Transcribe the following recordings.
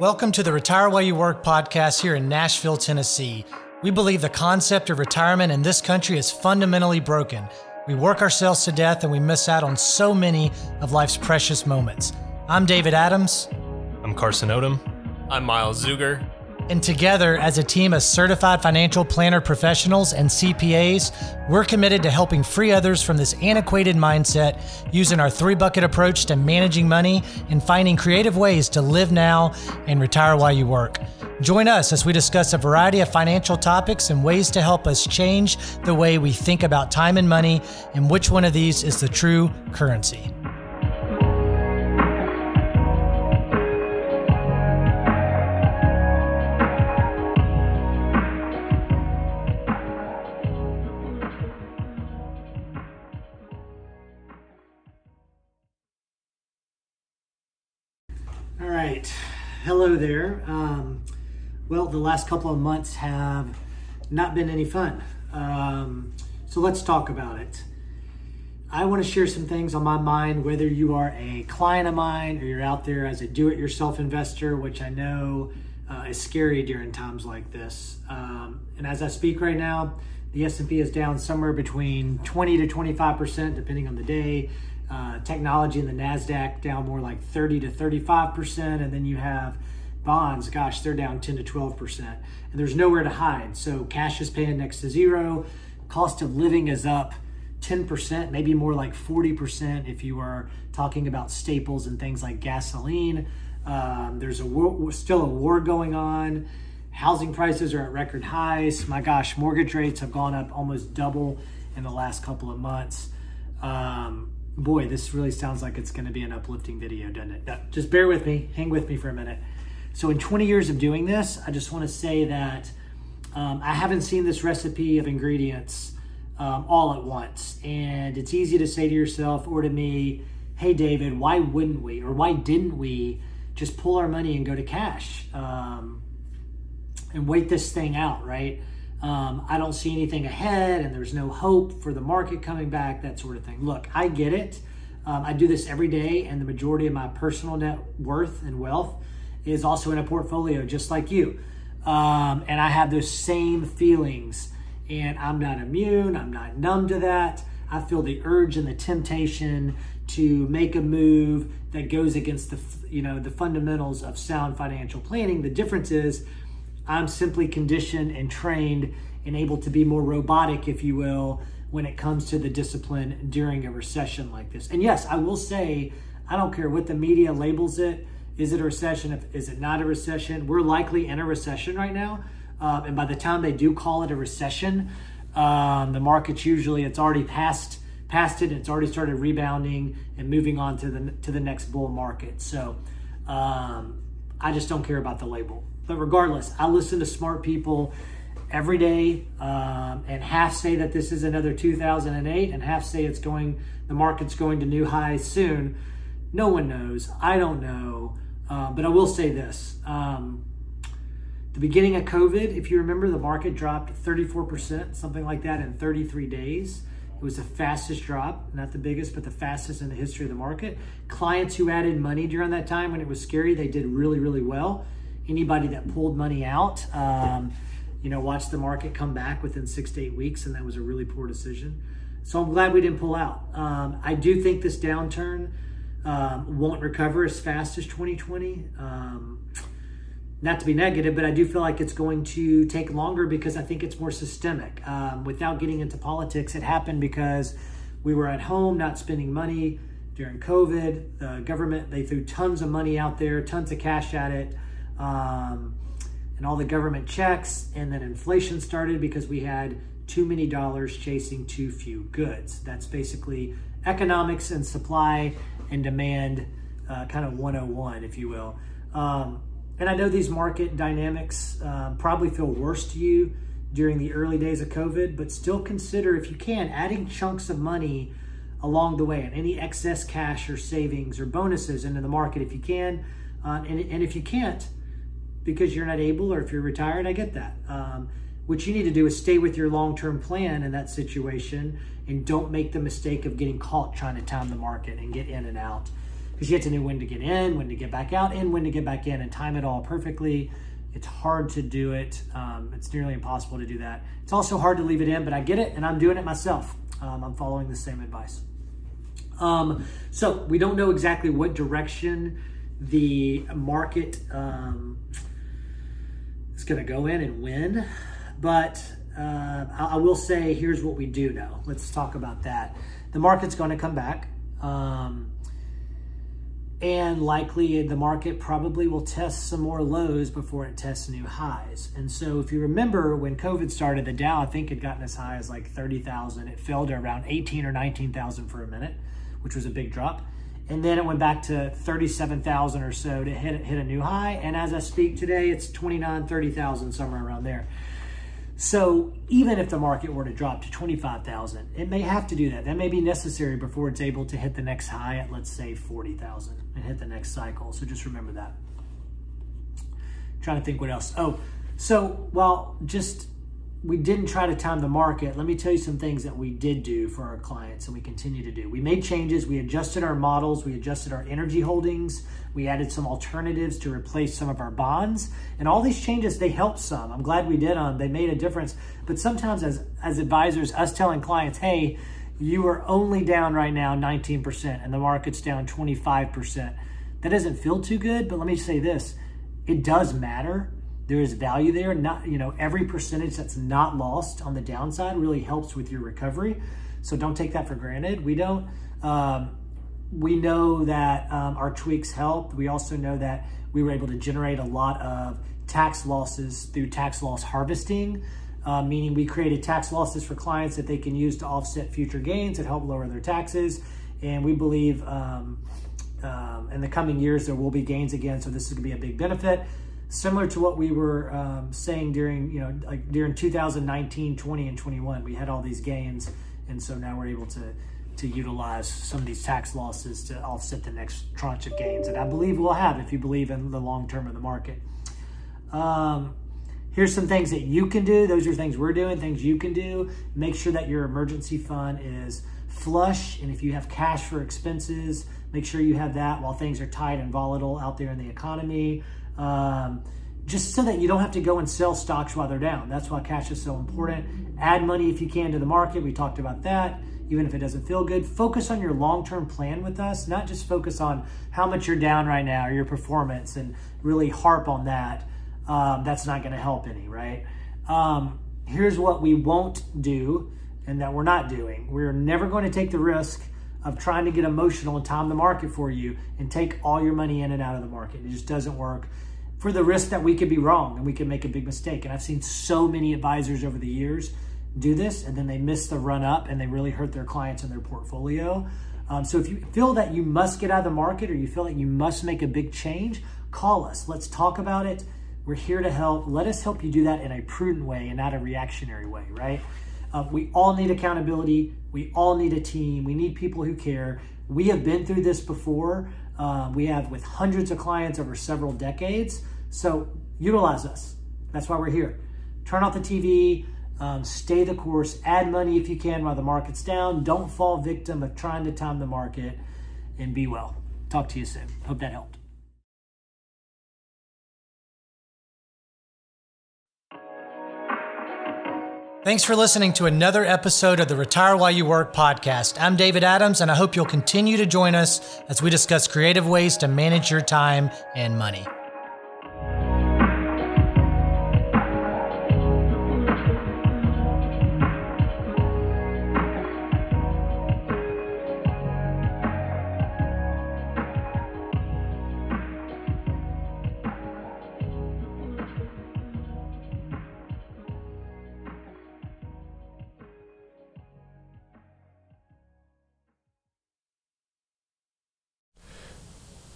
Welcome to the Retire While You Work podcast here in Nashville, Tennessee. We believe the concept of retirement in this country is fundamentally broken. We work ourselves to death and we miss out on so many of life's precious moments. I'm David Adams. I'm Carson Odom. I'm Miles Zuger. And together, as a team of certified financial planner professionals and CPAs, we're committed to helping free others from this antiquated mindset, using our three-bucket approach to managing money and finding creative ways to live now and retire while you work. Join us as we discuss a variety of financial topics and ways to help us change the way we think about time and money and which one of these is the true currency. All right, hello there. Well, the last couple of months have not been any fun. So let's talk about it. I want to share some things on my mind, whether you are a client of mine or you're out there as a do-it-yourself investor, which I know is scary during times like this. And as I speak right now, the S&P is down somewhere between 20 to 25%, depending on the day. Technology and the Nasdaq down more like 30 to 35%, and then you have bonds, gosh, they're down 10 to 12%, and there's nowhere to hide. So cash is paying next to zero. Cost of living is up 10%, maybe more like 40% if you are talking about staples and things like gasoline. There's still a war going on. Housing prices are at record highs. My gosh, mortgage rates have gone up almost double in the last couple of months. Boy, this really sounds like it's going to be an uplifting video, doesn't it? No, just bear with me. Hang with me for a minute. So in 20 years of doing this, I just want to say that I haven't seen this recipe of ingredients all at once. And it's easy to say to yourself or to me, hey, David, why wouldn't we or why didn't we just pull our money and go to cash and wait this thing out, right? I don't see anything ahead and there's no hope for the market coming back, that sort of thing. Look, I get it. I do this every day, and the majority of my personal net worth and wealth is also in a portfolio just like you. And I have those same feelings, and I'm not immune. I'm not numb to that. I feel the urge and the temptation to make a move that goes against the fundamentals of sound financial planning. The difference is I'm simply conditioned and trained and able to be more robotic, if you will, when it comes to the discipline during a recession like this. And yes, I will say, I don't care what the media labels it. Is it a recession? Is it not a recession? We're likely in a recession right now. And by the time they do call it a recession, the market's usually, it's already past it. And it's already started rebounding and moving on to the next bull market. So I just don't care about the label. But regardless, I listen to smart people every day, and half say that this is another 2008 and half say the market's going to new highs soon. No one knows. I don't know. But I will say this. The beginning of COVID, if you remember, the market dropped 34%, something like that, in 33 days. It was the fastest drop, not the biggest, but the fastest in the history of the market. Clients who added money during that time when it was scary, they did really, really well. Anybody that pulled money out, watched the market come back within 6 to 8 weeks, and that was a really poor decision. So I'm glad we didn't pull out. I do think this downturn won't recover as fast as 2020. Not to be negative, but I do feel like it's going to take longer because I think it's more systemic. Without getting into politics, it happened because we were at home, not spending money during COVID. The government, they threw tons of money out there, tons of cash at it. And all the government checks, and then inflation started because we had too many dollars chasing too few goods. That's basically economics and supply and demand, kind of 101, if you will. And I know these market dynamics probably feel worse to you during the early days of COVID, but still consider, if you can, adding chunks of money along the way and any excess cash or savings or bonuses into the market if you can. And if you can't, because you're not able, or if you're retired, I get that. What you need to do is stay with your long-term plan in that situation and don't make the mistake of getting caught trying to time the market and get in and out. because you have to know when to get in, when to get back out, and when to get back in, and time it all perfectly. It's hard to do it. It's nearly impossible to do that. It's also hard to leave it in, but I get it, and I'm doing it myself. I'm following the same advice. So we don't know exactly what direction the market is going to go in and when, but I will say here's what we do know. Let's talk about that. The market's going to come back, and likely the market probably will test some more lows before it tests new highs. And so if you remember when COVID started, the Dow, I think, had gotten as high as like 30,000. It fell to around 18 or 19,000 for a minute, which was a big drop. And then it went back to 37,000 or so to hit a new high. And as I speak today, it's 29, 30,000, somewhere around there. So even if the market were to drop to 25,000, it may have to do that. That may be necessary before it's able to hit the next high at, let's say, 40,000 and hit the next cycle. So just remember that. I'm trying to think what else. Oh, so while we didn't try to time the market, let me tell you some things that we did do for our clients and we continue to do. We made changes. We adjusted our models. We adjusted our energy holdings. We added some alternatives to replace some of our bonds, and all these changes, they helped some. I'm glad we did them. They made a difference. But sometimes as advisors, us telling clients, hey, you are only down right now 19% and the market's down 25%. That doesn't feel too good, but let me say this. It does matter. There is value there. Not, you know, every percentage that's not lost on the downside really helps with your recovery. So don't take that for granted. We don't. We know that our tweaks helped. We also know that we were able to generate a lot of tax losses through tax loss harvesting, meaning we created tax losses for clients that they can use to offset future gains and help lower their taxes. And we believe in the coming years, there will be gains again. So this is gonna be a big benefit. Similar to what we were saying during, like during 2019, 20 and 21, we had all these gains. And so now we're able to utilize some of these tax losses to offset the next tranche of gains that I believe we'll have if you believe in the long term of the market. Here's some things that you can do. Those are things we're doing, things you can do. Make sure that your emergency fund is flush. And if you have cash for expenses, make sure you have that while things are tight and volatile out there in the economy. Just so that you don't have to go and sell stocks while they're down. That's why cash is so important. Add money if you can to the market. We talked about that. Even if it doesn't feel good, focus on your long-term plan with us, not just focus on how much you're down right now or your performance and really harp on that. That's not going to help any, right? Here's what we won't do and that we're not doing. We're never going to take the risk of trying to get emotional and time the market for you and take all your money in and out of the market. It just doesn't work, for the risk that we could be wrong and we could make a big mistake. And I've seen so many advisors over the years do this, and then they miss the run up and they really hurt their clients and their portfolio. So if you feel that you must get out of the market or you feel like you must make a big change, call us. Let's talk about it. We're here to help. Let us help you do that in a prudent way and not a reactionary way, right? We all need accountability. We all need a team. We need people who care. We have been through this before. We have with hundreds of clients over several decades. So utilize us. That's why we're here. Turn off the TV. Stay the course, add money if you can while the market's down. Don't fall victim of trying to time the market, and be well. Talk to you soon. Hope that helped. Thanks for listening to another episode of the Retire While You Work podcast. I'm David Adams, and I hope you'll continue to join us as we discuss creative ways to manage your time and money.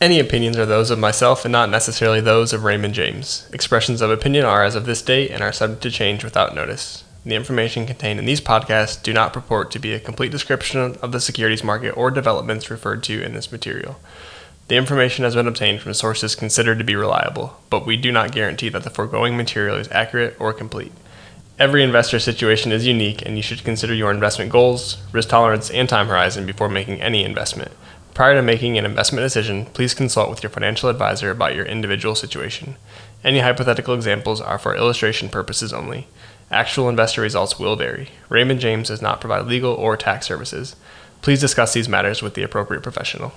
Any opinions are those of myself and not necessarily those of Raymond James. Expressions of opinion are as of this date and are subject to change without notice. The information contained in these podcasts do not purport to be a complete description of the securities market or developments referred to in this material. The information has been obtained from sources considered to be reliable, but we do not guarantee that the foregoing material is accurate or complete. Every investor's situation is unique, and you should consider your investment goals, risk tolerance, and time horizon before making any investment. Prior to making an investment decision, please consult with your financial advisor about your individual situation. Any hypothetical examples are for illustration purposes only. Actual investor results will vary. Raymond James does not provide legal or tax services. Please discuss these matters with the appropriate professional.